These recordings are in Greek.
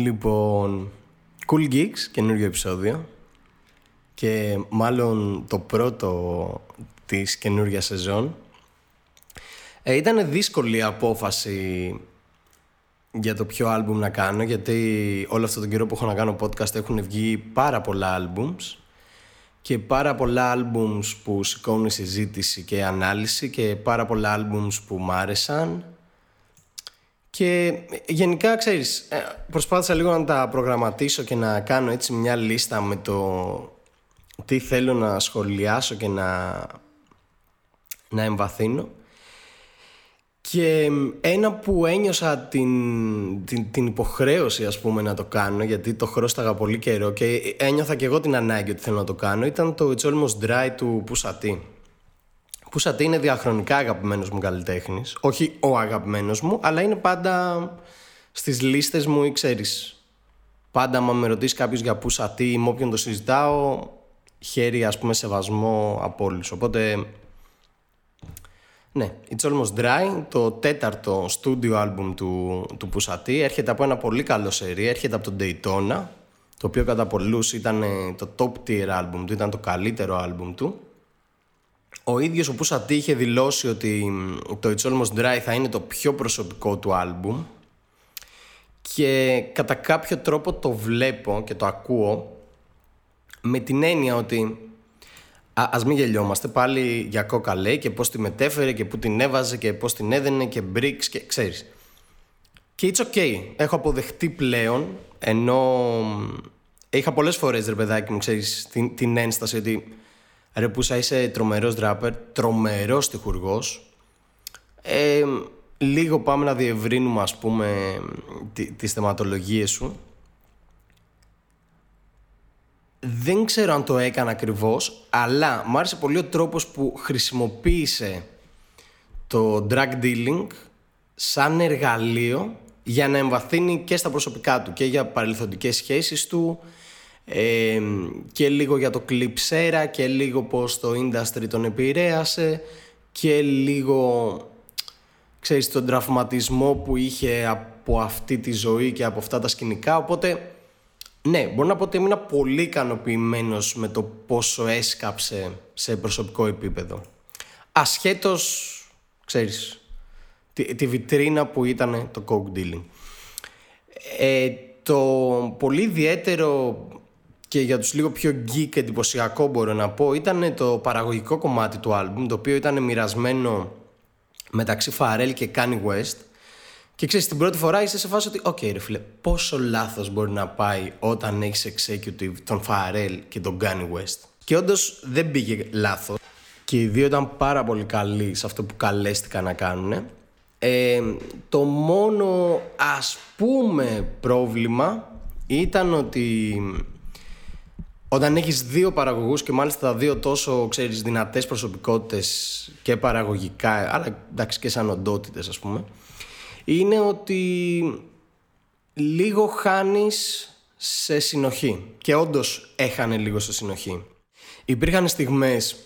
Λοιπόν, Cool Geeks, καινούριο επεισόδιο. Και μάλλον το πρώτο της καινούριας σεζόν. Ήταν δύσκολη απόφαση για το ποιο άλμπουμ να κάνω, γιατί όλο αυτόν τον καιρό που έχω να κάνω podcast έχουν βγει πάρα πολλά άλμπουμς και πάρα πολλά άλμπουμς που σηκώνουν συζήτηση και ανάλυση και πάρα πολλά άλμπουμς που μ' άρεσαν. Και γενικά, ξέρεις, προσπάθησα λίγο να τα προγραμματίσω και να κάνω έτσι μια λίστα με το τι θέλω να σχολιάσω και να εμβαθύνω. Και ένα που ένιωσα την υποχρέωση, ας πούμε, να το κάνω, γιατί το χρόσταγα πολύ καιρό και ένιωθα και εγώ την ανάγκη ότι θέλω να το κάνω, ήταν το It's Almost Dry του Pusha T. Pusha T είναι διαχρονικά αγαπημένος μου καλλιτέχνης. Όχι ο αγαπημένος μου, αλλά είναι πάντα στις λίστες μου ή ξέρεις. Πάντα άμα με ρωτήσει κάποιος για Pusha T ή με όποιον το συζητάω, χαίρει, ας πούμε, σεβασμό από όλους. Οπότε... ναι, It's Almost Dry, το τέταρτο studio album του Pusha T, έρχεται από ένα πολύ καλό σερί, έρχεται από τον Daytona, το οποίο κατά πολλούς ήταν το top tier album του, ήταν το καλύτερο album του. Ο ίδιος ο Pusha T είχε δηλώσει ότι το It's Almost Dry θα είναι το πιο προσωπικό του album και κατά κάποιο τρόπο το βλέπω και το ακούω με την έννοια ότι ας μην γελιόμαστε πάλι για κόκα λέει και πώς τη μετέφερε και πού την έβαζε και πώς την έδαινε και μπρίξ και ξέρεις. Και it's ok. Έχω αποδεχτεί πλέον, ενώ είχα πολλές φορές, ρε παιδάκι μου, ξέρεις, την ένσταση ότι ρε Πούσα, είσαι τρομερός ράπερ, τρομερός στιχουργός. Λίγο πάμε να διευρύνουμε, ας πούμε, τις θεματολογίες σου. Δεν ξέρω αν το έκανα ακριβώς, αλλά μου άρεσε πολύ ο τρόπος που χρησιμοποίησε το drug dealing σαν εργαλείο για να εμβαθύνει και στα προσωπικά του και για παρελθοντικές σχέσεις του και λίγο για το κλιψέρα και λίγο πως το industry τον επηρέασε και λίγο, ξέρεις, τον τραυματισμό που είχε από αυτή τη ζωή και από αυτά τα σκηνικά. Οπότε ναι, μπορώ να πω ότι ήμουν πολύ ικανοποιημένος με το πόσο έσκαψε σε προσωπικό επίπεδο. Ασχέτως, ξέρεις, τη βιτρίνα που ήταν το coke dealing. Το πολύ ιδιαίτερο και για τους λίγο πιο geek εντυπωσιακό μπορώ να πω ήταν το παραγωγικό κομμάτι του άλμπουμ, το οποίο ήταν μοιρασμένο μεταξύ Pharrell και Kanye West. Και ξέρεις, την πρώτη φορά είσαι σε φάση ότι «ΟΚ, ρε φίλε, πόσο λάθος μπορεί να πάει όταν έχεις executive τον Pharrell και τον Kanye West». Και όντως δεν πήγε λάθος. Και οι δύο ήταν πάρα πολύ καλοί σε αυτό που καλέστηκαν να κάνουν. Το μόνο, ας πούμε, πρόβλημα ήταν ότι όταν έχεις δύο παραγωγούς και μάλιστα δύο τόσο, ξέρεις, δυνατές προσωπικότητες και παραγωγικά, αλλά εντάξει και σαν οντότητες, ας πούμε, είναι ότι λίγο χάνεις σε συνοχή. Και όντως έχανε λίγο σε συνοχή. Υπήρχαν στιγμές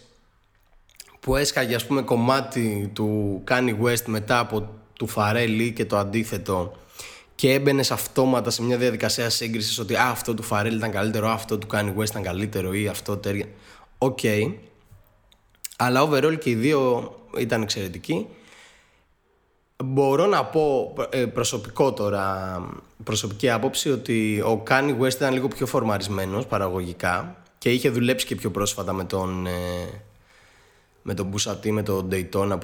που έσκαγε, ας πούμε, κομμάτι του Kanye West μετά από του Pharrell και το αντίθετο και έμπαινες αυτόματα σε μια διαδικασία σύγκρισης ότι αυτό του Pharrell ήταν καλύτερο, αυτό του Kanye West ήταν καλύτερο ή αυτό τέργε. Οκ. Αλλά overall και οι δύο ήταν εξαιρετικοί. Μπορώ να πω προσωπικό τώρα, προσωπική άποψη, ότι ο Kanye West ήταν λίγο πιο φορμαρισμένος παραγωγικά και είχε δουλέψει και πιο πρόσφατα με τον Pusha T, με τον Daytona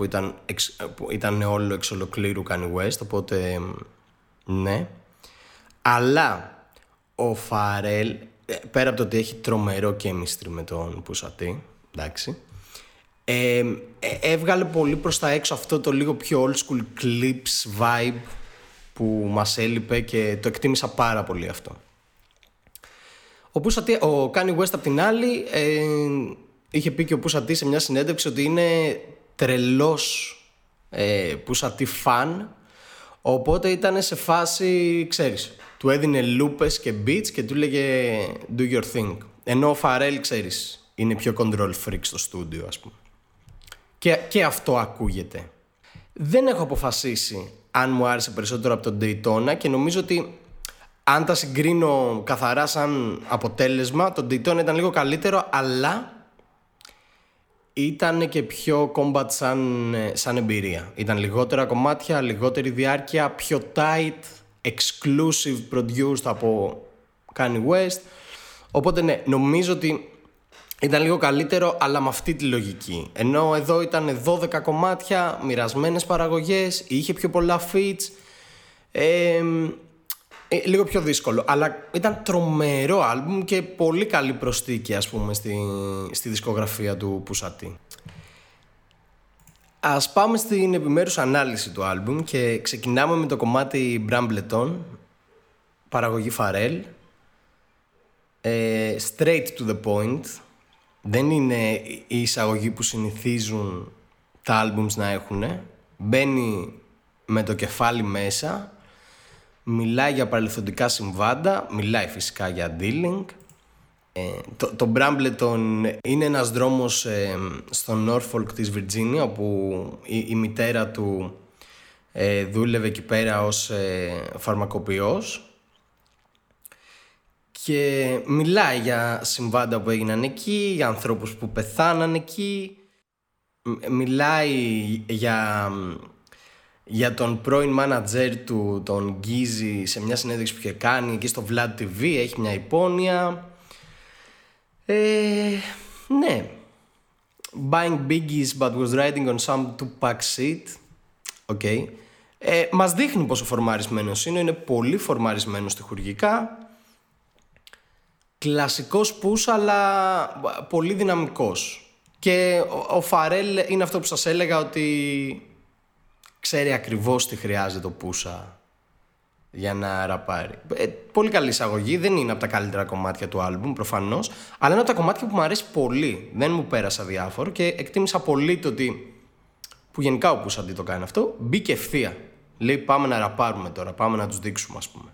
που ήταν όλο εξ ολοκλήρου Kanye West, οπότε ναι. Αλλά ο Pharrell, πέρα από το ότι έχει τρομερό chemistry με τον Pusha T, εντάξει, έβγαλε πολύ προς τα έξω αυτό το λίγο πιο old school clips vibe που μας έλειπε και το εκτίμησα πάρα πολύ αυτό. Ο Kanye West απ' την άλλη είχε πει και ο Pusha T σε μια συνέντευξη ότι είναι τρελός Pusha T fan, οπότε ήταν σε φάση, ξέρεις, του έδινε λούπες και beats και του λέγε do your thing, ενώ ο Pharrell, ξέρεις, είναι πιο control freak στο στούντιο, ας πούμε. Και αυτό ακούγεται. Δεν έχω αποφασίσει αν μου άρεσε περισσότερο από τον Daytona και νομίζω ότι αν τα συγκρίνω καθαρά σαν αποτέλεσμα, το Daytona ήταν λίγο καλύτερο, αλλά ήταν και πιο combat σαν εμπειρία. Ήταν λιγότερα κομμάτια, λιγότερη διάρκεια, πιο tight, exclusive produced από Kanye West. Οπότε ναι, νομίζω ότι ήταν λίγο καλύτερο, αλλά με αυτή τη λογική. Ενώ εδώ ήταν 12 κομμάτια, μοιρασμένες παραγωγές, είχε πιο πολλά feats, λίγο πιο δύσκολο. Αλλά ήταν τρομερό άλμπουμ και πολύ καλή προσθήκη, ας πούμε, στη δισκογραφία του Pusha T. Ας πάμε στην επιμέρους ανάλυση του άλμπουμ και ξεκινάμε με το κομμάτι Brambleton, παραγωγή Pharrell. Straight to the point. Δεν είναι η εισαγωγή που συνηθίζουν τα albums να έχουν. Μπαίνει με το κεφάλι μέσα. Μιλάει για παρελθοντικά συμβάντα. Μιλάει φυσικά για dealing. Το Brambleton είναι ένας δρόμος στο Norfolk της Virginia, όπου η μητέρα του δούλευε εκεί πέρα ως φαρμακοποιός. Και μιλάει για συμβάντα που έγιναν εκεί, για ανθρώπους που πεθάναν εκεί. Μιλάει για τον πρώην μάνατζερ του, τον Γκίζι, σε μια συνέντευξη που είχε κάνει εκεί στο Vlad TV, έχει μια υπόνοια. Ναι. Buying biggies but was riding on some two-pack seat. Οκ. Μας δείχνει πόσο φορμαρισμένος είναι πολύ φορμαρισμένος στιχουργικά. Κλασικός push, αλλά πολύ δυναμικός. Και ο Pharrell είναι αυτό που σας έλεγα, ότι ξέρει ακριβώς τι χρειάζεται το Pusha για να ραπάρει. Πολύ καλή εισαγωγή, δεν είναι από τα καλύτερα κομμάτια του άλμπουμ προφανώς, αλλά είναι από τα κομμάτια που μου αρέσει πολύ. Δεν μου πέρασα διάφορο και εκτίμησα πολύ το ότι, που γενικά ο Pusha αντί το κάνει αυτό, μπήκε ευθεία. Λέει πάμε να ραπάρουμε τώρα, πάμε να τους δείξουμε, ας πούμε.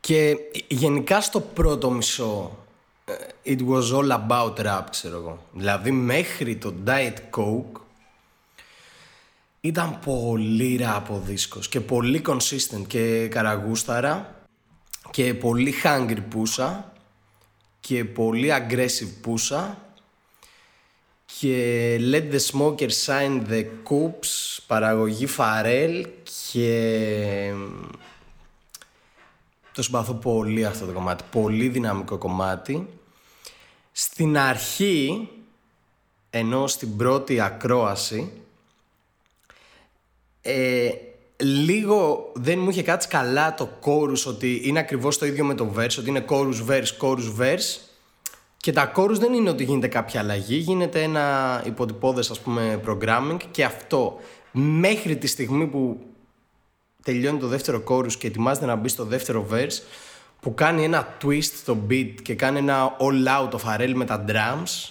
Και γενικά στο πρώτο μισό it was all about rap, ξέρω εγώ. Δηλαδή μέχρι το Diet Coke ήταν πολύ rap ο δίσκος και πολύ consistent και καραγούσταρα και πολύ hungry Pusha και πολύ aggressive Pusha και Let the Smoker Sign the Coops, παραγωγή Pharrell. Και το συμπαθώ πολύ αυτό το κομμάτι, πολύ δυναμικό κομμάτι. Στην αρχή, ενώ στην πρώτη ακρόαση, λίγο δεν μου είχε κάτσει καλά το chorus, ότι είναι ακριβώς το ίδιο με το verse, ότι είναι chorus, verse, chorus, verse. Και τα chorus δεν είναι ότι γίνεται κάποια αλλαγή, γίνεται ένα υποτυπώδες, ας πούμε, programming. Και αυτό μέχρι τη στιγμή που τελειώνει το δεύτερο chorus και ετοιμάζεται να μπει στο δεύτερο verse, που κάνει ένα twist το beat και κάνει ένα all out το Pharrell με τα drums.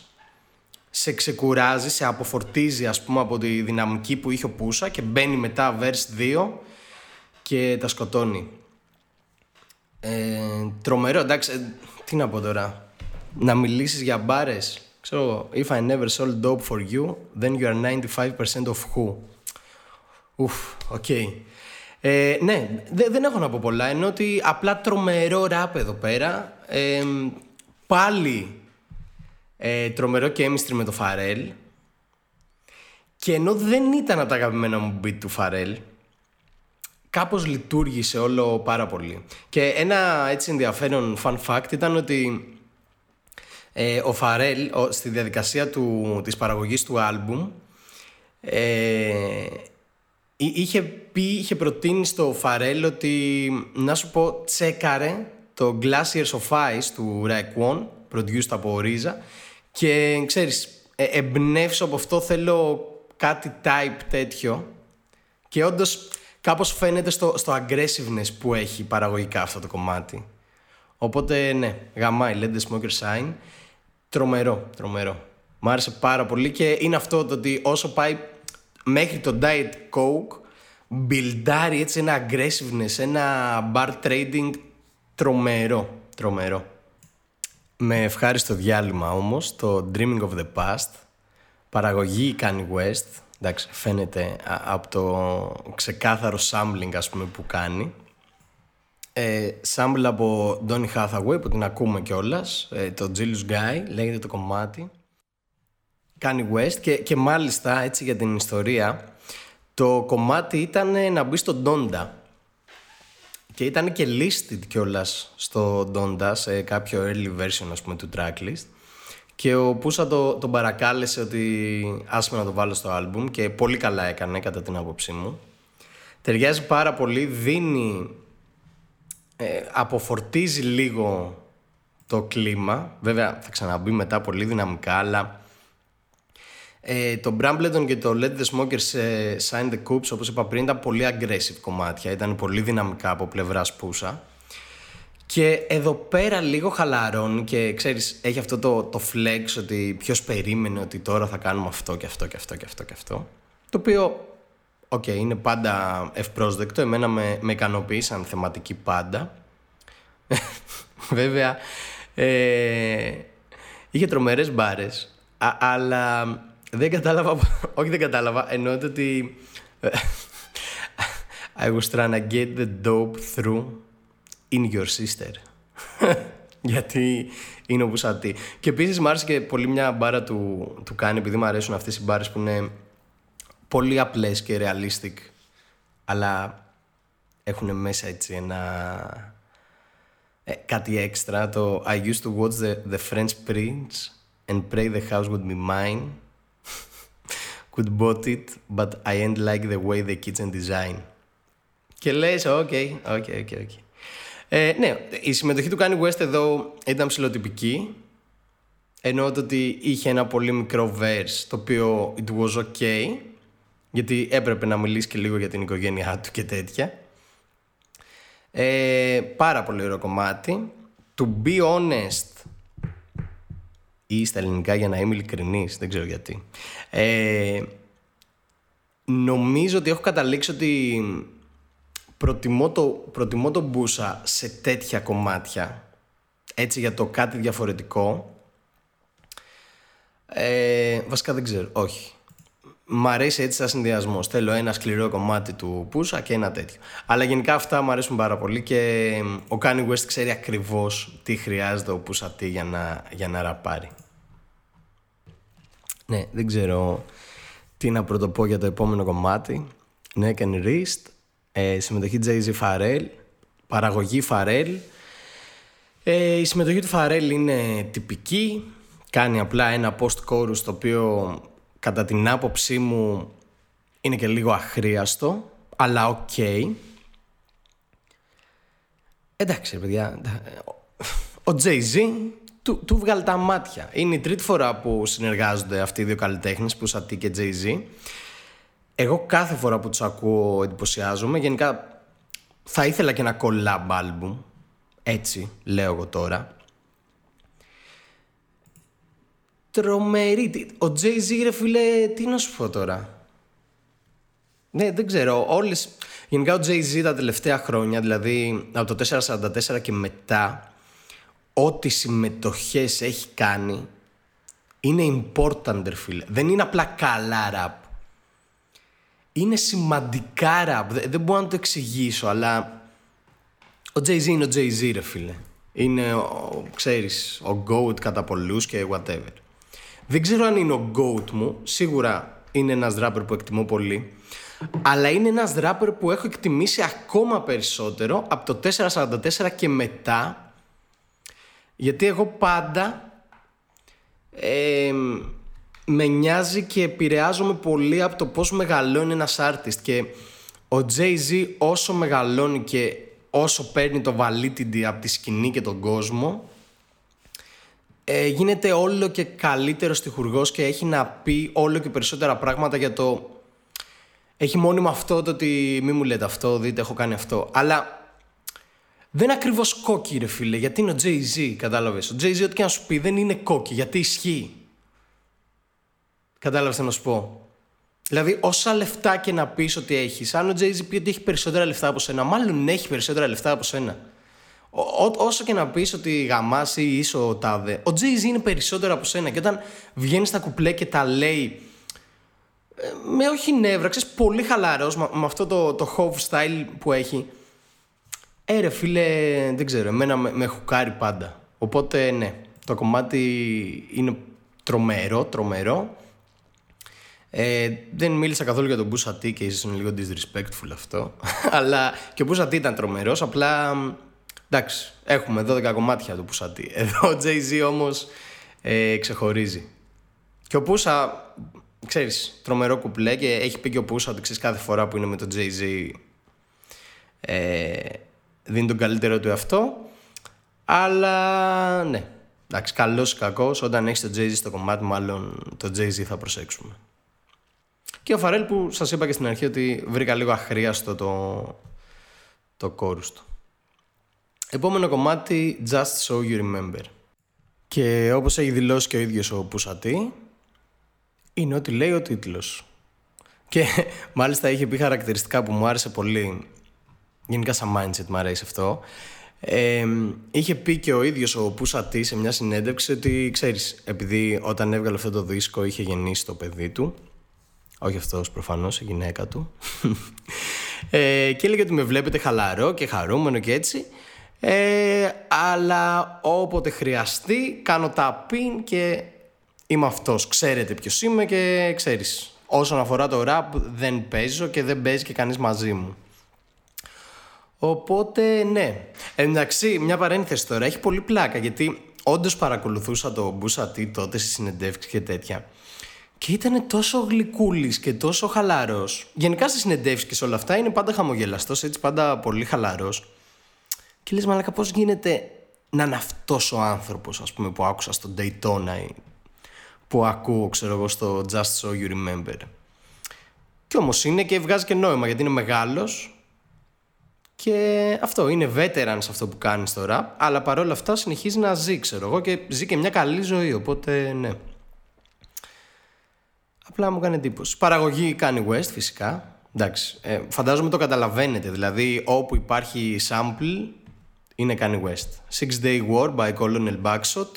Σε ξεκουράζει, σε αποφορτίζει, ας πούμε, από τη δυναμική που είχε ο Pusha και μπαίνει μετά verse 2 και τα σκοτώνει. Τρομερό, εντάξει, τι να πω τώρα. Να μιλήσεις για μπάρες, ξέρω, if I never sold dope for you, then you are 95% of who. Ουφ, οκ. Ναι, δεν έχω να πω πολλά, ενώ ότι απλά τρομερό ράπ εδώ πέρα. Πάλι τρομερό chemistry με το Pharrell. Και ενώ δεν ήταν από τα αγαπημένα μου beat του Pharrell, κάπως λειτουργήσε όλο πάρα πολύ. Και ένα έτσι ενδιαφέρον fun fact ήταν ότι ο Pharrell στη διαδικασία της παραγωγής του άλμπουμ είχε προτείνει στο Pharrell ότι, να σου πω, τσέκαρε το Glaciers of Ice του Raekwon, produced από Oriza, και ξέρεις, εμπνεύσω από αυτό, θέλω κάτι type τέτοιο. Και όντως κάπως φαίνεται στο aggressiveness που έχει παραγωγικά αυτό το κομμάτι. Οπότε ναι, γαμάει, Let the Smoker Sign. Τρομερό, τρομερό. Μ' άρεσε πάρα πολύ και είναι αυτό το ότι όσο πάει μέχρι το Diet Coke μπιλντάρει έτσι ένα aggressiveness, ένα bar trading τρομερό, τρομερό. Με ευχάριστο διάλειμμα όμως, το Dreaming of the Past, παραγωγή Kanye West. Εντάξει, φαίνεται από το ξεκάθαρο sampling, ας πούμε, που κάνει. Σάμπλ από Donny Hathaway που την ακούμε κιόλας, το Jealous Guy λέγεται το κομμάτι. Kanye West και μάλιστα έτσι για την ιστορία, το κομμάτι ήταν να μπει στο Donda και ήταν και listed κιόλας στο Donda σε κάποιο early version ας πούμε του tracklist, και ο Pusha τον παρακάλεσε ότι άσε να το βάλω στο άλμπουμ και πολύ καλά έκανε κατά την άποψή μου. Ταιριάζει πάρα πολύ, δίνει, αποφορτίζει λίγο το κλίμα. Βέβαια θα ξαναμπεί μετά πολύ δυναμικά, αλλά το Brambleton και το Let the Smokers Sign the Coops, όπως είπα πριν, ήταν πολύ aggressive κομμάτια, ήταν πολύ δυναμικά από πλευράς Pusha. Και εδώ πέρα λίγο χαλαρώνει και ξέρεις, έχει αυτό το flex ότι ποιος περίμενε ότι τώρα θα κάνουμε αυτό και αυτό και αυτό και αυτό και αυτό, το οποίο είναι πάντα ευπρόσδεκτο. Εμένα με ικανοποιεί σαν θεματική πάντα. Βέβαια είχε τρομερές μπάρες, αλλά δεν κατάλαβα. Όχι, δεν κατάλαβα, εννοείται ότι I was trying to get the dope through in your sister. Γιατί είναι ο Pusha T. Και επίσης μου άρεσε και πολύ μια μπάρα του κάνει, επειδή μου αρέσουν αυτές οι μπάρες που είναι πολύ απλές και realistic, αλλά έχουν μέσα έτσι ένα κάτι έξτρα. Το I used to watch the French Prince and pray the house would be mine. Could bought it, but I ain't like the way the kitchen design. Και λες, οκ. Ναι, η συμμετοχή του Kanye West εδώ ήταν ψηλοτυπική. Εννοώ ότι είχε ένα πολύ μικρό verse, το οποίο it was ok, γιατί έπρεπε να μιλήσει και λίγο για την οικογένειά του και τέτοια. Πάρα πολύ ωραίο κομμάτι. To be honest, ή στα ελληνικά για να είμαι ειλικρινής, δεν ξέρω γιατί. Νομίζω ότι έχω καταλήξει ότι προτιμώ τον Pusha σε τέτοια κομμάτια, έτσι για το κάτι διαφορετικό. Βασικά δεν ξέρω, όχι. Μ' αρέσει έτσι σαν συνδυασμό. Θέλω ένα σκληρό κομμάτι του Pusha και ένα τέτοιο. Αλλά γενικά αυτά μου αρέσουν πάρα πολύ και ο Kanye West ξέρει ακριβώς τι χρειάζεται ο Pusha T για να ραπάρει. Ναι, δεν ξέρω τι να πρωτοπώ για το επόμενο κομμάτι. Neck and wrist. Συμμετοχή Jay-Z Pharrell. Παραγωγή Pharrell. Η συμμετοχή του Pharrell είναι τυπική. Κάνει απλά ένα post-chorus το οποίο κατά την άποψή μου είναι και λίγο αχρίαστο, αλλά ok. Εντάξει παιδιά, ο Jay-Z του βγάλει τα μάτια. Είναι η τρίτη φορά που συνεργάζονται αυτοί οι δύο καλλιτέχνες, Pusha T και Jay-Z. Εγώ κάθε φορά που τους ακούω εντυπωσιάζομαι. Γενικά θα ήθελα και ένα collab album, έτσι λέω εγώ τώρα. Τρομερή. Ο Jay-Z, ρε φίλε, τι να σου πω τώρα. Ναι, δεν ξέρω. Γενικά ο Jay-Z τα τελευταία χρόνια, δηλαδή από το 444 και μετά, ό,τι συμμετοχές έχει κάνει είναι important, ρε φίλε. Δεν είναι απλά καλά rap. Είναι σημαντικά rap. Δεν μπορώ να το εξηγήσω, αλλά ο Jay-Z είναι ο Jay-Z, ρε φίλε. Είναι, ξέρεις, ο GOAT κατά πολλούς και whatever. Δεν ξέρω αν είναι ο GOAT μου. Σίγουρα είναι ένας rapper που εκτιμώ πολύ, αλλά είναι ένας rapper που έχω εκτιμήσει ακόμα περισσότερο από το 444 και μετά. Γιατί εγώ πάντα με νοιάζει και επηρεάζομαι πολύ από το πώς μεγαλώνει ένας artist. Και ο Jay-Z όσο μεγαλώνει και όσο παίρνει το validity από τη σκηνή και τον κόσμο, γίνεται όλο και καλύτερο στιχουργός και έχει να πει όλο και περισσότερα πράγματα για το. Έχει μόνιμα αυτό το ότι μη μου λέτε αυτό, δείτε έχω κάνει αυτό. Αλλά δεν ακριβώς κόκκι, ρε φίλε, γιατί είναι ο Jay-Z, κατάλαβες. Ο Jay-Z ό,τι και να σου πει δεν είναι κόκκι, γιατί ισχύει. Κατάλαβες να σου πω. Δηλαδή όσα λεφτά και να πεις ότι έχεις, αν ο Jay-Z πει ότι έχει περισσότερα λεφτά από σένα, μάλλον έχει περισσότερα λεφτά από σένα. Όσο και να πεις ότι γαμάς ή είσαι ο τάδε, ο Jay-Z είναι περισσότερο από σένα. Και όταν βγαίνει στα κουπλέ και τα λέει με όχι νεύρα, ξέρεις, πολύ χαλαρός, με αυτό το Hove style που έχει, Ρε φίλε, δεν ξέρω, εμένα με χουκάρει πάντα. Οπότε ναι, το κομμάτι είναι τρομερό. Δεν μίλησα καθόλου για τον Pusha T και ίσως είναι λίγο disrespectful αυτό. Αλλά και ο Pusha T ήταν τρομερός, απλά εντάξει, έχουμε 12 κομμάτια του Pusha T. Εδώ ο Jay-Z όμως ξεχωρίζει. Και ο Pusha, ξέρεις, τρομερό κουπλέ, και έχει πει και ο Pusha ότι ξέρεις, κάθε φορά που είναι με τον Jay-Z δίνει τον καλύτερο του εαυτό. Αλλά ναι, εντάξει, καλός ή κακός, όταν έχεις τον Jay-Z στο κομμάτι, μάλλον τον Jay-Z θα προσέξουμε. Και ο Pharrell που σας είπα και στην αρχή ότι βρήκα λίγο αχρίαστο το κόρους του. Επόμενο κομμάτι, Just so you remember. Και όπως έχει δηλώσει και ο ίδιος ο Pusha T, είναι ό,τι λέει ο τίτλος. Και μάλιστα είχε πει χαρακτηριστικά που μου άρεσε πολύ. Γενικά σαν mindset μου αρέσει αυτό. Είχε πει και ο ίδιος ο Pusha T σε μια συνέντευξη ότι ξέρεις, επειδή όταν έβγαλε αυτό το δίσκο είχε γεννήσει το παιδί του. Όχι αυτός προφανώς, η γυναίκα του. Και έλεγε ότι με βλέπετε χαλαρό και χαρούμενο και έτσι. Αλλά όποτε χρειαστεί κάνω ταπίν και είμαι αυτός. Ξέρετε ποιος είμαι και ξέρεις. Όσον αφορά το ραπ δεν παίζω και δεν παίζει και κανείς μαζί μου. Οπότε ναι. Εντάξει, μια παρένθεση τώρα, έχει πολύ πλάκα γιατί όντως παρακολουθούσα το Pusha T τότε στις συνεντεύξεις και τέτοια. Και ήταν τόσο γλυκούλης και τόσο χαλαρός. Γενικά στις συνεντεύξεις και σε όλα αυτά είναι πάντα χαμογελαστός, έτσι, πάντα πολύ χαλαρός. Και λες μαλάκα, πώς γίνεται να είναι αυτός ο άνθρωπος, ας πούμε, που άκουσα στο Daytona ή που ακούω, ξέρω εγώ, στο Just so you remember. Και όμως είναι και βγάζει και νόημα γιατί είναι μεγάλος. Και αυτό, είναι veteran σε αυτό που κάνει στο rap. Αλλά παρόλα αυτά συνεχίζει να ζει, ξέρω εγώ, και ζει και μια καλή ζωή, οπότε ναι. Απλά μου κάνει εντύπωση. Παραγωγή Kanye West φυσικά. Εντάξει, φαντάζομαι το καταλαβαίνετε. Δηλαδή όπου υπάρχει sample είναι Kanye West. Six Day War by Colonel Backshot.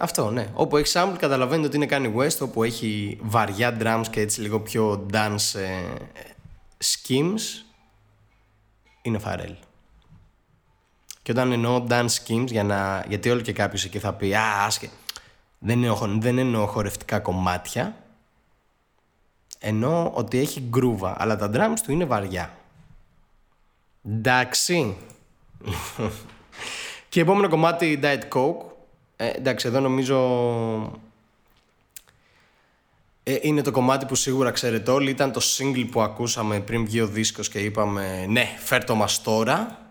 Αυτό ναι. Όπου έχει sample καταλαβαίνετε ότι είναι Kanye West. Όπου έχει βαριά drums και έτσι λίγο πιο dance schemes είναι Pharrell. Και όταν εννοώ dance schemes γιατί όλοι και κάποιος εκεί θα πει «Α, άσχε». Δεν εννοώ χορευτικά κομμάτια, εννοώ ότι έχει γκρούβα, αλλά τα drums του είναι βαριά. Εντάξει. Και επόμενο κομμάτι, Diet Coke. Εντάξει, εδώ νομίζω είναι το κομμάτι που σίγουρα ξέρετε όλοι. Ήταν το single που ακούσαμε πριν βγει ο δίσκος και είπαμε ναι, φέρ' το μας τώρα.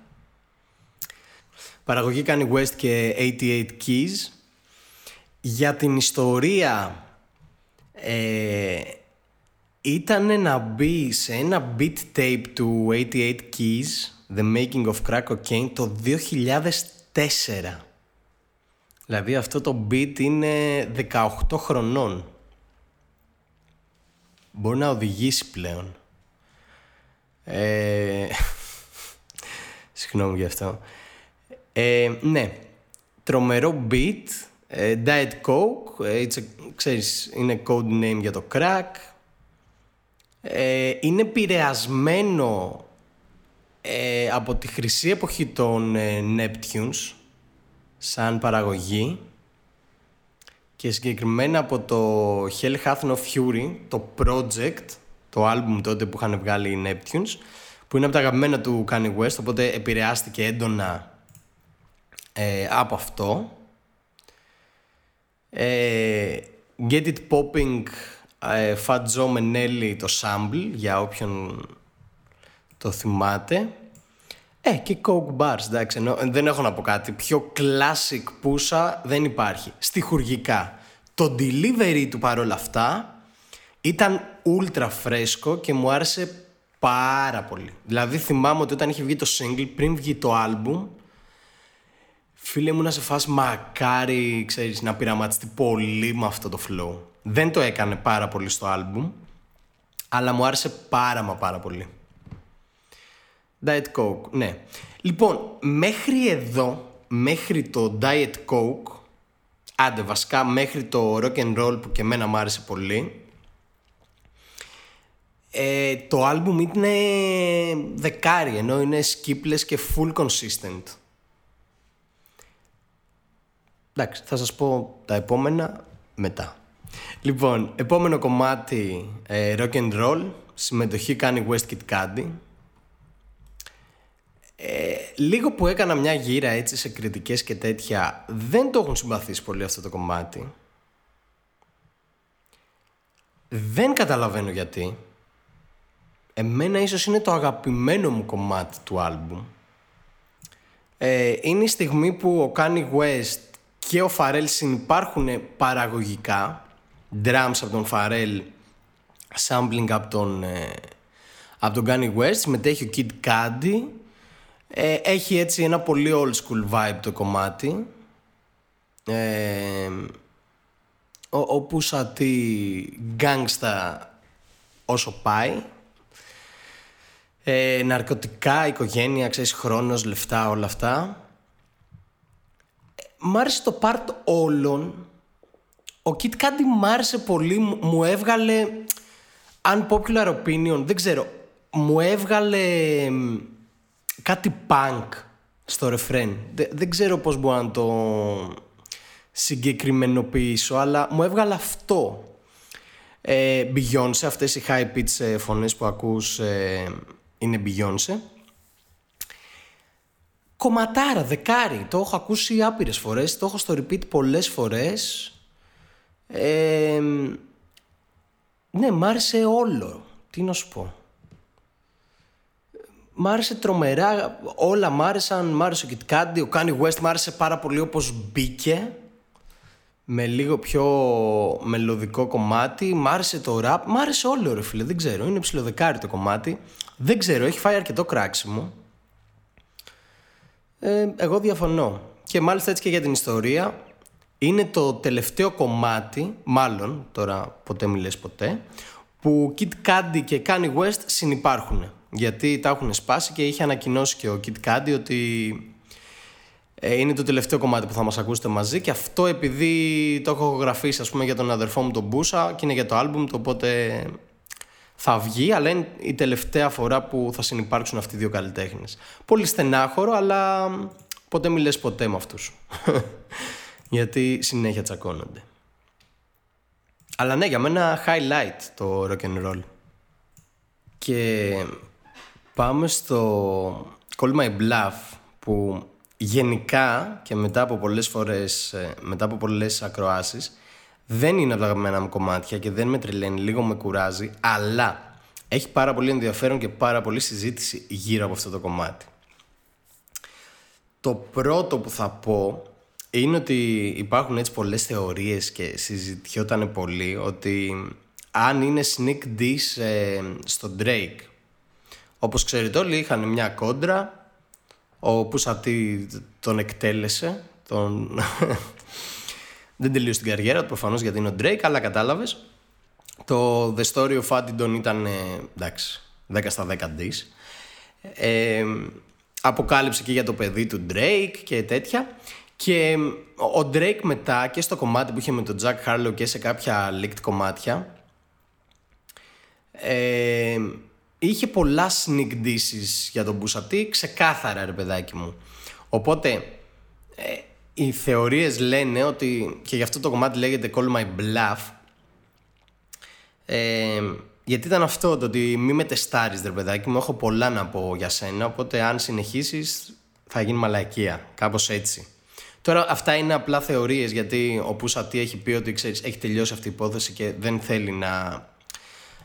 Παραγωγή Kanye West και 88 Keys. Για την ιστορία ήταν να μπει σε ένα beat tape του 88 Keys, The Making of Crack Cocaine, το 2004. Δηλαδή αυτό το beat είναι 18 χρονών. Μπορεί να οδηγήσει πλέον. Συγγνώμη γι' αυτό. Ναι, τρομερό beat. Diet Coke, ξέρεις, είναι code name για το crack. Είναι επηρεασμένο από τη χρυσή εποχή των Neptunes σαν παραγωγή και συγκεκριμένα από το Hell Hath No Fury, το project, το album τότε που είχαν βγάλει οι Neptunes, που είναι από τα αγαπημένα του Kanye West, οπότε επηρεάστηκε έντονα από αυτό. Get It Popping, Fat Joe Menelli, το sample για όποιον το θυμάται, και Coke Bars. Εντάξει, δεν έχω να πω κάτι πιο classic Pusha, δεν υπάρχει στιχουργικά. Το delivery του παρόλα αυτά ήταν ultra φρέσκο και μου άρεσε πάρα πολύ. Δηλαδή θυμάμαι ότι όταν είχε βγει το single, πριν βγει το album, φίλε μου, να σε φας μακάρι, ξέρεις, να πειραματιστεί πολύ με αυτό το flow. Δεν το έκανε πάρα πολύ στο άλμπουμ, αλλά μου άρεσε πάρα πολύ. Diet Coke, ναι. Λοιπόν, μέχρι εδώ, μέχρι το Diet Coke, άντε βασικά μέχρι το Rock and Roll που και εμένα μου άρεσε πολύ, Το άλμπουμ είναι δεκάρι, ενώ είναι skipless και full consistent. Εντάξει, θα σας πω τα επόμενα μετά. Λοιπόν, επόμενο κομμάτι, Rock and roll, συμμετοχή Kanye West Kid Cudi. Λίγο που έκανα μια γύρα έτσι σε κριτικές και τέτοια, δεν το έχουν συμπαθήσει πολύ αυτό το κομμάτι. Δεν καταλαβαίνω γιατί. Εμένα ίσως είναι το αγαπημένο μου κομμάτι του άλμπουμ. Είναι η στιγμή που ο Kanye West και ο Pharrell συνυπάρχουν παραγωγικά. Drums από τον Pharrell, sampling από τον Kanye West, συμμετέχει ο Kid Cudi. Έχει έτσι ένα πολύ old school vibe το κομμάτι. Ο Pusha T gangsta όσο πάει. Ναρκωτικά, οικογένεια, ξέρεις, χρόνος, λεφτά, όλα αυτά. Μ' άρεσε το part όλων. Ο Kid Cudi μ' άρεσε πολύ. Μου έβγαλε unpopular opinion, δεν ξέρω, μου έβγαλε κάτι punk στο ρεφρέν. Δεν ξέρω πώς μπορώ να το συγκεκριμενοποιήσω, αλλά μου έβγαλε αυτό. Beyoncé, αυτές οι high pitch φωνές που ακούς είναι Beyoncé. Κομματάρα, δεκάρι. Το έχω ακούσει άπειρες φορές, το έχω στο repeat πολλές φορές. Ναι, μ' άρεσε όλο. Τι να σου πω. Μ' άρεσε τρομερά. Όλα μ' άρεσαν. Μ' άρεσε ο Kid Cudi. Ο Kanye West μ' άρεσε πάρα πολύ όπως μπήκε, με λίγο πιο μελωδικό κομμάτι. Μ' άρεσε το rap. Μ' άρεσε όλο, ρε φίλε. Δεν ξέρω. Είναι ψιλοδεκάρι το κομμάτι. Δεν ξέρω. Έχει φάει αρκετό κράξιμο. Εγώ διαφωνώ. Και μάλιστα έτσι και για την ιστορία. Είναι το τελευταίο κομμάτι, μάλλον, τώρα ποτέ μιλές ποτέ, που Kid Cudi και Kanye West συνυπάρχουν. Γιατί τα έχουν σπάσει και είχε ανακοινώσει και ο Kid Cudi ότι είναι το τελευταίο κομμάτι που θα μας ακούσετε μαζί. Και αυτό επειδή το έχω γραφήσει, ας πούμε, για τον αδερφό μου τον Pusha και είναι για το άλμπουμ, το οπότε θα βγει, αλλά είναι η τελευταία φορά που θα συνυπάρξουν αυτοί οι δύο καλλιτέχνες. Πολύ στενάχωρο, αλλά ποτέ μιλές ποτέ με αυτούς. Γιατί συνέχεια τσακώνονται. Αλλά ναι, για μένα highlight το rock and roll. Και πάμε στο Call my bluff, που γενικά και μετά από πολλές φορές, μετά από πολλές ακροάσεις, δεν είναι από τα αγαπημένα μου κομμάτια και δεν με τρελαίνει, λίγο με κουράζει, αλλά έχει πάρα πολύ ενδιαφέρον και πάρα πολύ συζήτηση γύρω από αυτό το κομμάτι. Το πρώτο που θα πω είναι ότι υπάρχουν έτσι πολλές θεωρίες και συζητιόταν πολύ ότι αν είναι sneak diss στον Drake. Όπως ξέρετε όλοι, είχαν μια κόντρα, ο Pusha T τον εκτέλεσε, δεν τελείωσε την καριέρα του προφανώς γιατί είναι ο Drake, αλλά κατάλαβες. Το The Story of Addington ήταν εντάξει, 10 στα 10 diss. Αποκάλυψε και για το παιδί του Drake και τέτοια. Και ο Drake μετά και στο κομμάτι που είχε με τον Jack Harlow και σε κάποια leaked κομμάτια είχε πολλά sneak disses για τον Pusha T, ξεκάθαρα, ρε παιδάκι μου. Οπότε οι θεωρίες λένε ότι, και γι' αυτό το κομμάτι λέγεται Call my bluff, γιατί ήταν αυτό το ότι μη με τεστάρεις, ρε παιδάκι μου, έχω πολλά να πω για σένα, οπότε αν συνεχίσεις θα γίνει μαλακία, κάπως έτσι. Τώρα αυτά είναι απλά θεωρίες, γιατί ο Pusha T έχει πει ότι, ξέρεις, έχει τελειώσει αυτή η υπόθεση και δεν θέλει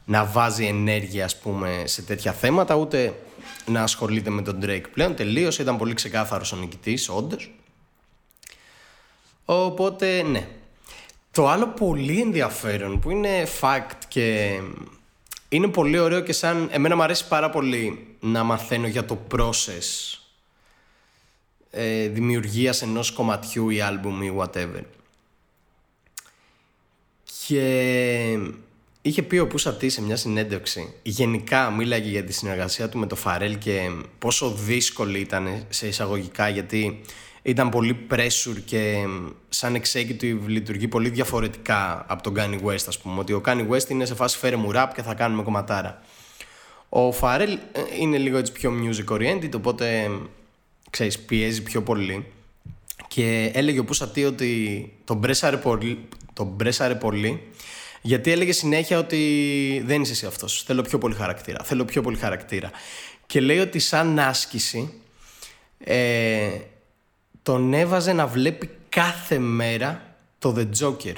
να βάζει ενέργεια, ας πούμε, σε τέτοια θέματα, ούτε να ασχολείται με τον Drake πλέον. Τελείωσε, ήταν πολύ ξεκάθαρος ο νικητής, όντως. Οπότε ναι. Το άλλο πολύ ενδιαφέρον που είναι fact και είναι πολύ ωραίο και σαν, εμένα μου αρέσει πάρα πολύ να μαθαίνω για το process δημιουργίας ενός κομματιού ή άλμπουμ ή whatever. Και είχε πει ο Pusha T σε μια συνέντευξη, γενικά μίλαγε για τη συνεργασία του με το Pharrell και πόσο δύσκολη ήταν σε εισαγωγικά, γιατί ήταν πολύ pressure και σαν executive λειτουργεί πολύ διαφορετικά από τον Kanye West, ας πούμε. Ότι ο Kanye West είναι σε φάση φέρε μου rap και θα κάνουμε κομματάρα. Ο Pharrell είναι λίγο έτσι πιο music oriented, οπότε ξέρεις, πιέζει πιο πολύ. Και έλεγε ο Pusha T ότι τον πρέσαρε πολύ, γιατί έλεγε συνέχεια ότι δεν είσαι εσύ αυτός, θέλω πιο πολύ χαρακτήρα, θέλω πιο πολύ χαρακτήρα. Και λέει ότι σαν άσκηση τον έβαζε να βλέπει κάθε μέρα το The Joker.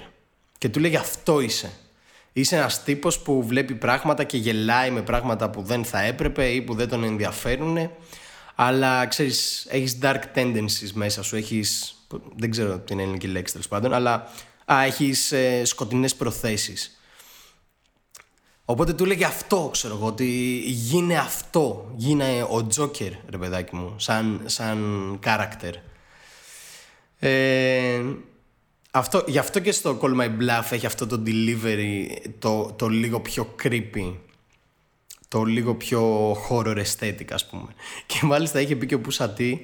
Και του λέγει αυτό είσαι. Είσαι ένας τύπος που βλέπει πράγματα και γελάει με πράγματα που δεν θα έπρεπε ή που δεν τον ενδιαφέρουνε. Αλλά ξέρεις, έχεις dark tendencies μέσα σου, έχεις, δεν ξέρω την ελληνική λέξη τέλος πάντων, αλλά έχεις σκοτεινές προθέσεις. Οπότε του λέγει αυτό, ξέρω εγώ, ότι γίνε αυτό, γίνε ο Joker, ρε παιδάκι μου, σαν character. Γι' αυτό και στο Call my bluff έχει αυτό το delivery, το λίγο πιο creepy, το λίγο πιο horror aesthetic, ας πούμε. Και μάλιστα είχε πει και ο Pusha T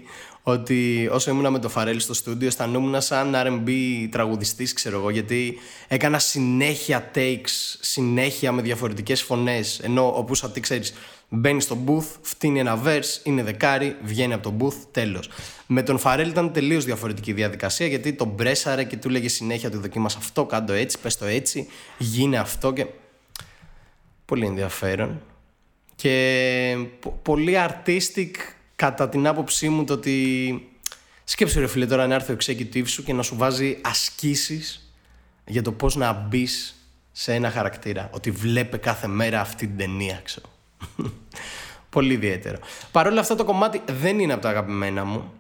ότι όσο ήμουνα με το Pharrell στο στούντιο αισθανόμουν σαν R&B τραγουδιστής, ξέρω εγώ, γιατί έκανα συνέχεια takes, συνέχεια με διαφορετικές φωνές, ενώ ο Pusha T, ξέρεις, μπαίνει στο booth, φτύνει ένα verse, είναι δεκάρι, βγαίνει από το booth, τέλος. Με τον Pharrell ήταν τελείως διαφορετική διαδικασία, γιατί τον πρέσαρε και του λέγε συνέχεια ότι δοκίμασε αυτό, κάντο έτσι, πες το έτσι, γίνε αυτό και... Πολύ ενδιαφέρον. Και πολύ artistic κατά την άποψή μου, το ότι σκέψου ρε φίλε τώρα να έρθει ο executive σου και να σου βάζει ασκήσεις για το πώς να μπεις σε ένα χαρακτήρα, ότι βλέπε κάθε μέρα αυτή την ταινία, ξέρω. Πολύ ιδιαίτερο. Παρ' όλα αυτά το κομμάτι δεν είναι από τα αγαπημένα μου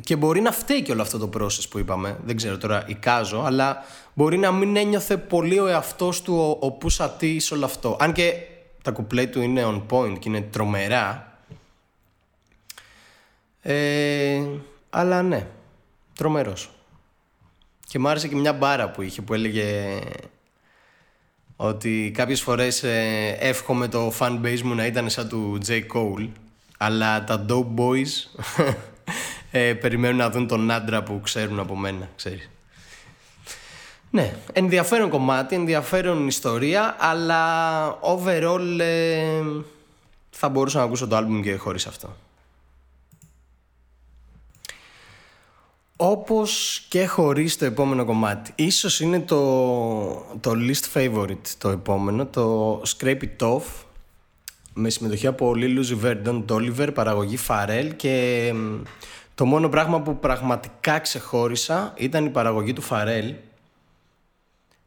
και μπορεί να φταίει και όλο αυτό το process που είπαμε, δεν ξέρω τώρα, εικάζω, αλλά μπορεί να μην ένιωθε πολύ ο εαυτός του ο Pusha T σε όλο αυτό, αν και τα κουπλέ του είναι on point και είναι τρομερά. Αλλά ναι, τρομερός. Και μου άρεσε και μια μπάρα που είχε που έλεγε ότι κάποιες φορές εύχομαι το fanbase μου να ήταν σαν του J. Cole, αλλά τα dope boys περιμένουν να δουν τον άντρα που ξέρουν από μένα, ξέρεις. Ναι, ενδιαφέρον κομμάτι, ενδιαφέρον ιστορία, αλλά overall θα μπορούσα να ακούσω το άλμπουμ και χωρίς αυτό. Όπως και χωρίς το επόμενο κομμάτι. Ίσως είναι το least favorite το επόμενο, το Scrape It Off, με συμμετοχή από Lil Uzi Vert, Don Toliver, παραγωγή Pharrell, και το μόνο πράγμα που πραγματικά ξεχώρισα ήταν η παραγωγή του Pharrell,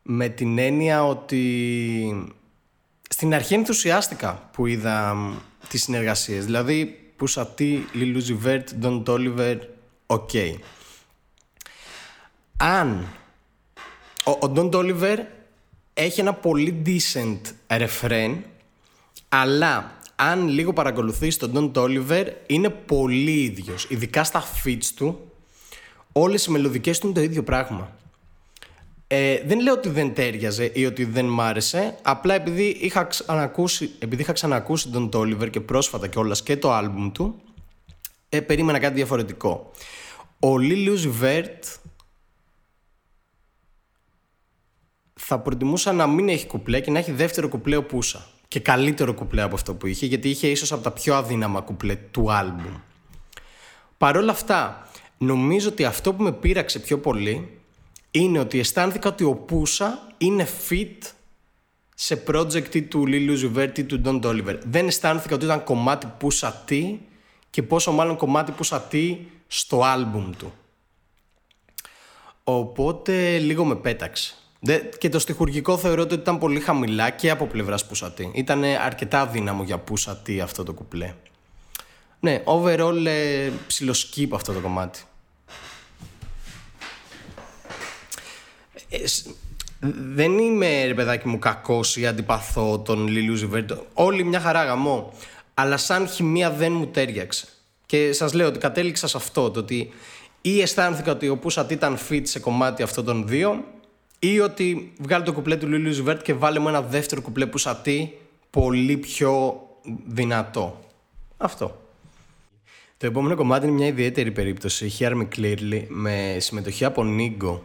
με την έννοια ότι στην αρχή ενθουσιάστηκα που είδα τις συνεργασίες. Δηλαδή, Pusha T, Lil Uzi Vert, Don Toliver, ok. Αν ο Don Toliver έχει ένα πολύ decent ρεφρέν, αλλά αν λίγο παρακολουθείς τον Don Toliver, είναι πολύ ίδιος. Ειδικά στα feats του, όλες οι μελωδικές του είναι το ίδιο πράγμα. Δεν λέω ότι δεν τέριαζε ή ότι δεν μ' άρεσε, απλά επειδή είχα ξανακούσει τον Toliver και πρόσφατα κιόλας και το άλμπουμ του, περίμενα κάτι διαφορετικό. Ο Lil Uzi Vert θα προτιμούσα να μην έχει κουπλέ και να έχει δεύτερο κουπλέ ο Pusha, και καλύτερο κουπλέ από αυτό που είχε, γιατί είχε ίσως από τα πιο αδύναμα κουπλέ του άλμπουμ. Παρ' όλα αυτά, νομίζω ότι αυτό που με πείραξε πιο πολύ είναι ότι αισθάνθηκα ότι ο Pusha είναι fit σε project του Lil Uzi Vert ή του Don Toliver. Δεν αισθάνθηκα ότι ήταν κομμάτι Pusha T, και πόσο μάλλον κομμάτι Pusha T στο άλμπουμ του. Οπότε λίγο με πέταξε. Και το στιχουργικό θεωρώ ότι ήταν πολύ χαμηλά και από πλευράς Pusha T. Ήταν αρκετά δύναμο για Pusha T αυτό το κουπλέ. Ναι, overall ψιλοskip αυτό το κομμάτι. Δεν είμαι, ρε παιδάκι μου, κακός ή αντιπαθώ τον Lil Uzi Vert, όλη μια χαρά, γαμό, αλλά σαν χημεία δεν μου τέριαξε. Και σας λέω ότι κατέληξα σε αυτό, το ότι ή αισθάνθηκα ότι ο Pusha T ήταν fit σε κομμάτι αυτών των δύο, Ή ότι βγάλει το κουπλέ του Lil Uzi Vert και βάλε με ένα δεύτερο κουπλέ Pusha T πολύ πιο δυνατό. Αυτό. Το επόμενο κομμάτι είναι μια ιδιαίτερη περίπτωση, Hear Me Clearly, με συμμετοχή από Nigo.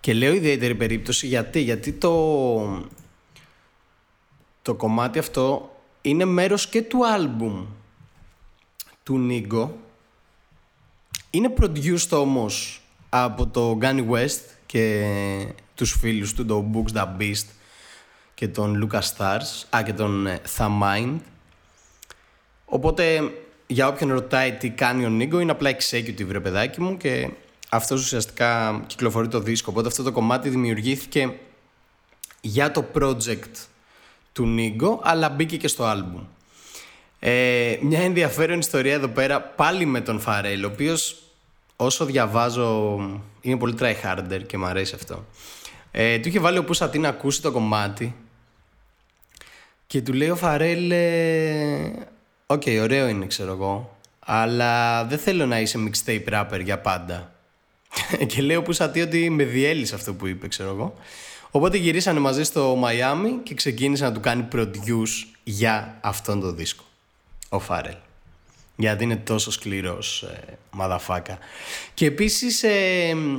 Και λέω ιδιαίτερη περίπτωση γιατί το κομμάτι αυτό είναι μέρος και του άλμπουμ του Nigo. Είναι produced όμως από το Kanye West και τους φίλους του, το Books Da Beast και τον Lucas Stars, και τον Thamind. Οπότε για όποιον ρωτάει τι κάνει ο Nigo, είναι απλά executive, ρε παιδάκι μου, και αυτός ουσιαστικά κυκλοφορεί το δίσκο. Οπότε αυτό το κομμάτι δημιουργήθηκε για το project του Nigo, αλλά μπήκε και στο άλμπουμ. Μια ενδιαφέρον ιστορία εδώ πέρα, πάλι με τον Pharrell, ο οποίος, όσο διαβάζω, είναι πολύ tryharder και μου αρέσει αυτό. Του είχε βάλει ο Pusha T να ακούσει το κομμάτι και του λέει ο Pharrell, οκ, ωραίο είναι, ξέρω εγώ, αλλά δεν θέλω να είσαι mixtape rapper για πάντα. Και λέει ο Pusha T ότι με διέλυσε αυτό που είπε, ξέρω εγώ. Οπότε γυρίσανε μαζί στο Μαϊάμι και ξεκίνησε να του κάνει produce για αυτόν τον δίσκο ο Pharrell, γιατί είναι τόσο σκληρός μαδαφάκα. Και επίσης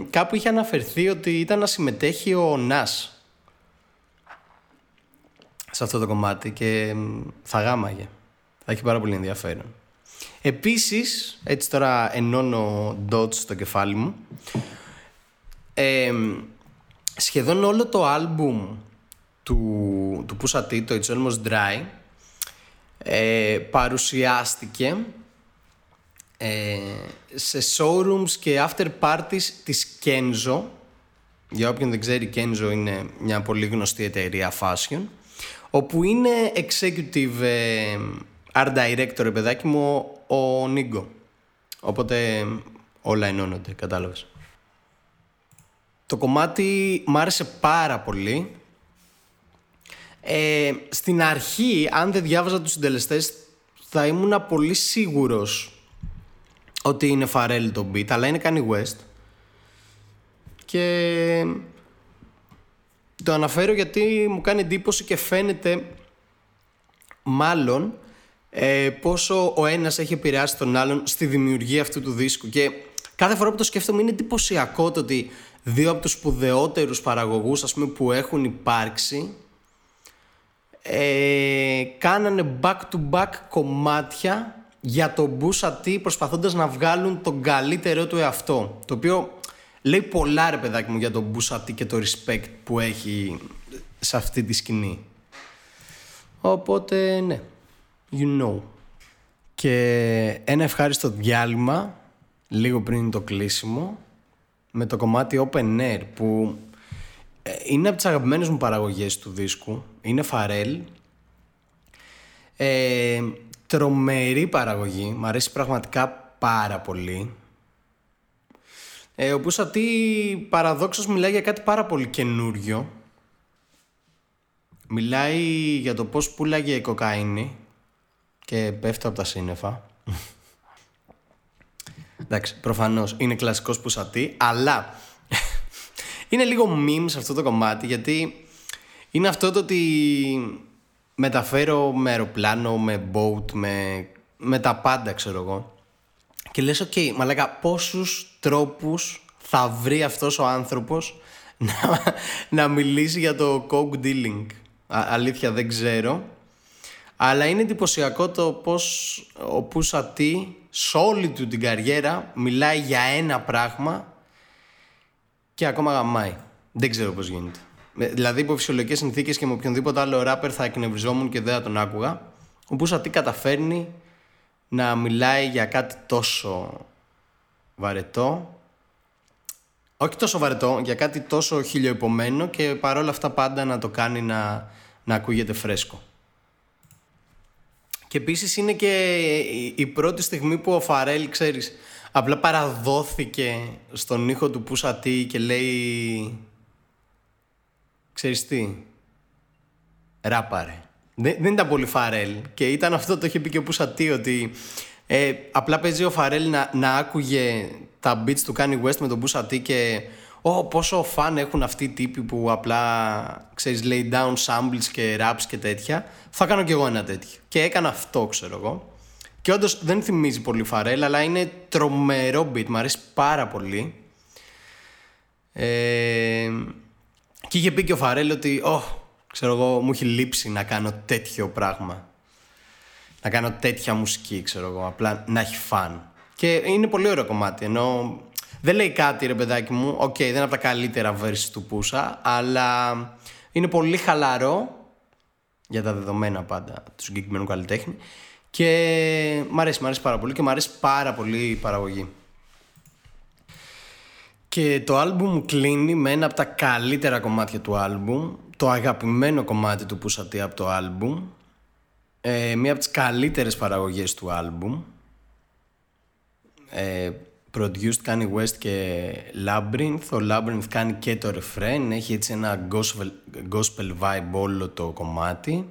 κάπου είχε αναφερθεί ότι ήταν να συμμετέχει ο Νας σε αυτό το κομμάτι και θα γάμαγε. Θα έχει πάρα πολύ ενδιαφέρον. Επίσης, έτσι τώρα ενώνω dots στο κεφάλι μου, σχεδόν όλο το άλμπουμ του Pusha T, το It's Almost Dry, παρουσιάστηκε σε showrooms και after parties της Kenzo. Για όποιον δεν ξέρει, Kenzo είναι μια πολύ γνωστή εταιρεία fashion, όπου είναι executive art director, παιδάκι μου, ο Nigo. Οπότε όλα ενώνονται, κατάλαβες. Το κομμάτι μ' άρεσε πάρα πολύ. Στην αρχή, αν δεν διάβαζα τους συντελεστές, θα ήμουν πολύ σίγουρος ότι είναι Pharrell το beat, αλλά είναι Kanye West. Και το αναφέρω γιατί μου κάνει εντύπωση και φαίνεται μάλλον πόσο ο ένας έχει επηρεάσει τον άλλον στη δημιουργία αυτού του δίσκου. Και κάθε φορά που το σκέφτομαι είναι εντυπωσιακό το ότι δύο από τους σπουδαιότερους παραγωγούς, ας πούμε, που έχουν υπάρξει, κάνανε back to back κομμάτια για τον Pusha T, προσπαθώντας να βγάλουν τον καλύτερό του εαυτό, το οποίο λέει πολλά, ρε παιδάκι μου, για τον Pusha T και το respect που έχει σε αυτή τη σκηνή. Οπότε ναι, you know. Και ένα ευχάριστο διάλειμμα λίγο πριν το κλείσιμο με το κομμάτι Open Air, που είναι από τις αγαπημένες μου παραγωγές του δίσκου. Είναι Pharrell. Τρομερή παραγωγή. Μ' αρέσει πραγματικά πάρα πολύ. Ο Pusha T παραδόξως μιλάει για κάτι πάρα πολύ καινούριο. Μιλάει για το πώς πουλάγε η κοκαίνη και πέφτω από τα σύννεφα. Εντάξει, προφανώς είναι κλασικός Pusha T, αλλά είναι λίγο meme σε αυτό το κομμάτι, γιατί είναι αυτό το ότι μεταφέρω με αεροπλάνο, με boat, με τα πάντα, ξέρω εγώ. Και λες, okay, μαλάκα, πόσους τρόπους θα βρει αυτός ο άνθρωπος να μιλήσει για το coke dealing. Αλήθεια δεν ξέρω. Αλλά είναι εντυπωσιακό το πως ο Pusha T σε όλη του την καριέρα μιλάει για ένα πράγμα και ακόμα γαμάει. Δεν ξέρω πώς γίνεται. Δηλαδή, υπό φυσιολογικές συνθήκες και με οποιονδήποτε άλλο ράπερ θα εκνευριζόμουν και δεν θα τον άκουγα. Ο Pusha T καταφέρνει να μιλάει για κάτι τόσο βαρετό. Όχι τόσο βαρετό, για κάτι τόσο χιλιοϋπωμένο, και παρόλα αυτά πάντα να το κάνει να ακούγεται φρέσκο. Και επίσης είναι και η πρώτη στιγμή που ο Pharrell, ξέρεις, απλά παραδόθηκε στον ήχο του Pusha T και λέει, ξέρεις τι, ράπαρε. Δεν ήταν πολύ Pharrell, και ήταν αυτό, το είχε πει και ο Pusha T, ότι απλά παίζει ο Pharrell να άκουγε τα beats του Kanye West με τον Pusha T και πόσο φαν έχουν αυτοί οι τύποι που απλά, ξέρεις, lay down samples και raps και τέτοια. Θα κάνω κι εγώ ένα τέτοιο. Και έκανα αυτό, ξέρω εγώ. Και όντως δεν θυμίζει πολύ Φαρέλ, αλλά είναι τρομερό beat. Μ' αρέσει πάρα πολύ. Και είχε πει και ο Φαρέλ ότι ξέρω εγώ, μου έχει λείψει να κάνω τέτοιο πράγμα. Να κάνω τέτοια μουσική, ξέρω εγώ. Απλά να έχει φαν. Και είναι πολύ ωραίο κομμάτι. Ενώ δεν λέει κάτι, ρε παιδάκι μου. Οκ, δεν είναι από τα καλύτερα verse του Πούσα, αλλά είναι πολύ χαλαρό για τα δεδομένα πάντα του συγκεκριμένου καλλιτέχνη. Και μ' αρέσει πάρα πολύ και μ' αρέσει πάρα πολύ η παραγωγή. Και το άλμπουμ κλείνει με ένα από τα καλύτερα κομμάτια του άλμπουμ, το αγαπημένο κομμάτι του Pusha T από το άλμπουμ, μία από τις καλύτερες παραγωγές του άλμπουμ, produced κάνει Kanye West και Labyrinth. Ο Labyrinth κάνει και το refrain, έχει έτσι ένα gospel vibe όλο το κομμάτι.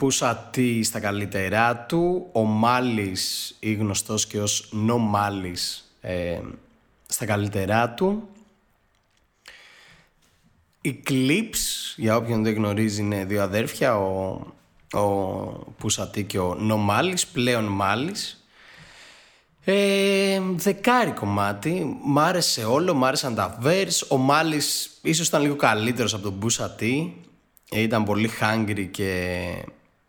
Pusha T στα καλύτερά του, ο Malice, ή γνωστός και ως No Malice, στα καλύτερά του. Οι Clipse, για όποιον δεν γνωρίζει, είναι δύο αδέρφια, ο Pusha T και ο No Malice, πλέον Malice. Δεκάρι κομμάτι, μ' άρεσε όλο, μ' άρεσαν τα verse. Ο Malice ίσως ήταν λίγο καλύτερος από τον Pusha T, ήταν πολύ hungry και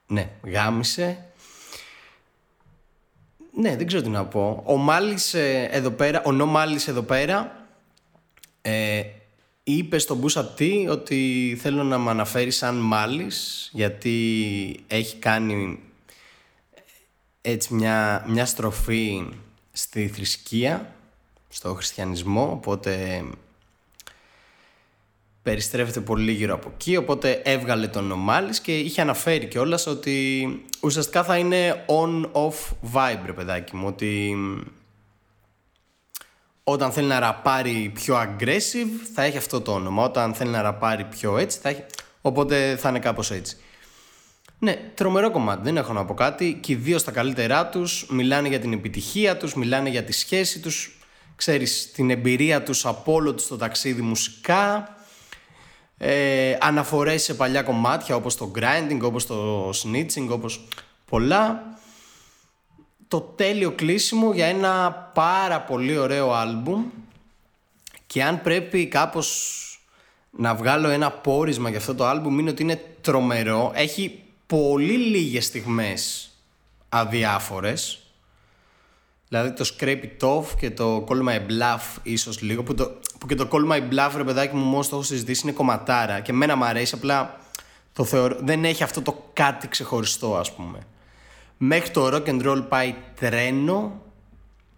ναι, γάμισε. Ναι, δεν ξέρω τι να πω. Ο Malice εδώ πέρα, ο No Malice εδώ πέρα, είπε στον Pusha T ότι θέλω να με αναφέρει σαν Malice, γιατί έχει κάνει έτσι μια στροφή στη θρησκεία, στο χριστιανισμό, οπότε περιστρέφεται πολύ γύρω από εκεί, οπότε έβγαλε τον No Malice και είχε αναφέρει κιόλας ότι ουσιαστικά θα είναι on-off vibe, ρε παιδάκι μου, ότι όταν θέλει να ραπάρει πιο aggressive θα έχει αυτό το όνομα, όταν θέλει να ραπάρει πιο έτσι θα έχει, οπότε θα είναι κάπως έτσι. Ναι, τρομερό κομμάτι, δεν έχω να πω κάτι. Και οι δύο στα καλύτερά τους, μιλάνε για την επιτυχία τους, μιλάνε για τη σχέση τους, ξέρεις, την εμπειρία τους από όλο τους το ταξίδι μουσικά. Αναφορές σε παλιά κομμάτια, όπως το grinding, όπως το snitching, όπως πολλά. Το τέλειο κλείσιμο για ένα πάρα πολύ ωραίο άλμπουμ. Και αν πρέπει κάπως να βγάλω ένα πόρισμα για αυτό το άλμπουμ, είναι ότι είναι τρομερό. Έχει πολύ λίγες στιγμές αδιάφορες. Δηλαδή το Scrape It Off και το Call my bluff, ίσως λίγο, που και το Call my bluff, ρε παιδάκι μου, μόλις το έχω συζητήσει, είναι κομματάρα και εμένα μ' αρέσει, απλά το θεωρώ, δεν έχει αυτό το κάτι ξεχωριστό, ας πούμε. Μέχρι το Rock and roll πάει τρένο,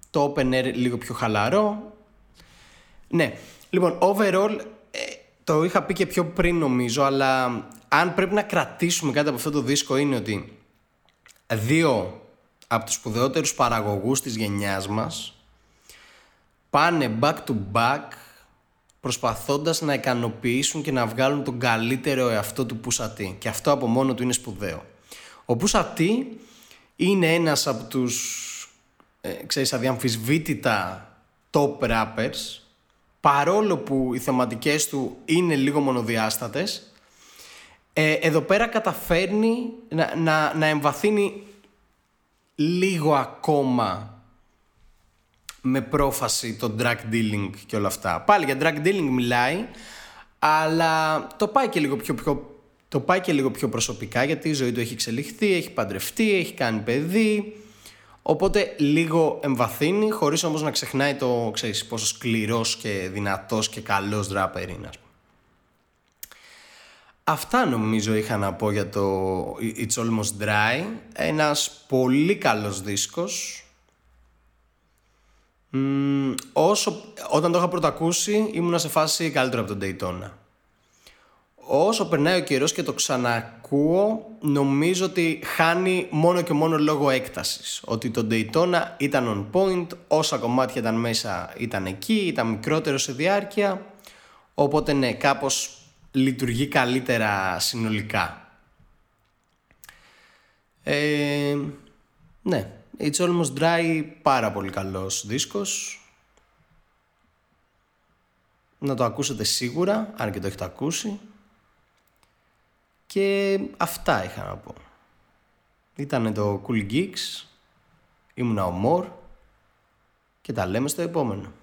το Open air λίγο πιο χαλαρό. Ναι, λοιπόν, overall, το είχα πει και πιο πριν νομίζω, αλλά αν πρέπει να κρατήσουμε κάτι από αυτό το δίσκο, είναι ότι δύο από τους σπουδαιότερους παραγωγούς της γενιάς μας πάνε back to back, προσπαθώντας να ικανοποιήσουν και να βγάλουν τον καλύτερο εαυτό του Pusha T. Και αυτό από μόνο του είναι σπουδαίο. Ο Pusha T είναι ένας από τους ξέρεις, αδιαμφισβήτητα top rappers, παρόλο που οι θεματικές του είναι λίγο μονοδιάστατες. Εδώ πέρα καταφέρνει να εμβαθύνει λίγο ακόμα με πρόφαση το drug dealing και όλα αυτά. Πάλι για drug dealing μιλάει, αλλά το πάει και λίγο πιο προσωπικά, γιατί η ζωή του έχει εξελιχθεί, έχει παντρευτεί, έχει κάνει παιδί. Οπότε λίγο εμβαθύνει, χωρίς όμως να ξεχνάει το, ξέρεις, πόσο σκληρός και δυνατός και καλός ράπερ είναι. Αυτά νομίζω είχα να πω για το It's Almost Dry. Ένας πολύ καλός δίσκος. Όταν το είχα πρωτακούσει ήμουνα σε φάση καλύτερο από τον Daytona. Όσο περνάει ο καιρός και το ξανακούω, νομίζω ότι χάνει μόνο και μόνο λόγω έκτασης. Ότι το Daytona ήταν on point, όσα κομμάτια ήταν μέσα ήταν εκεί, ήταν μικρότερο σε διάρκεια. Οπότε ναι, κάπως λειτουργεί καλύτερα συνολικά. Ναι, It's Almost Dry, πάρα πολύ καλός δίσκος. να το ακούσετε σίγουρα, αν και το έχετε ακούσει. Και αυτά είχα να πω. Ήτανε το Cool Geeks, ήμουνα ο Μορ και τα λέμε στο επόμενο.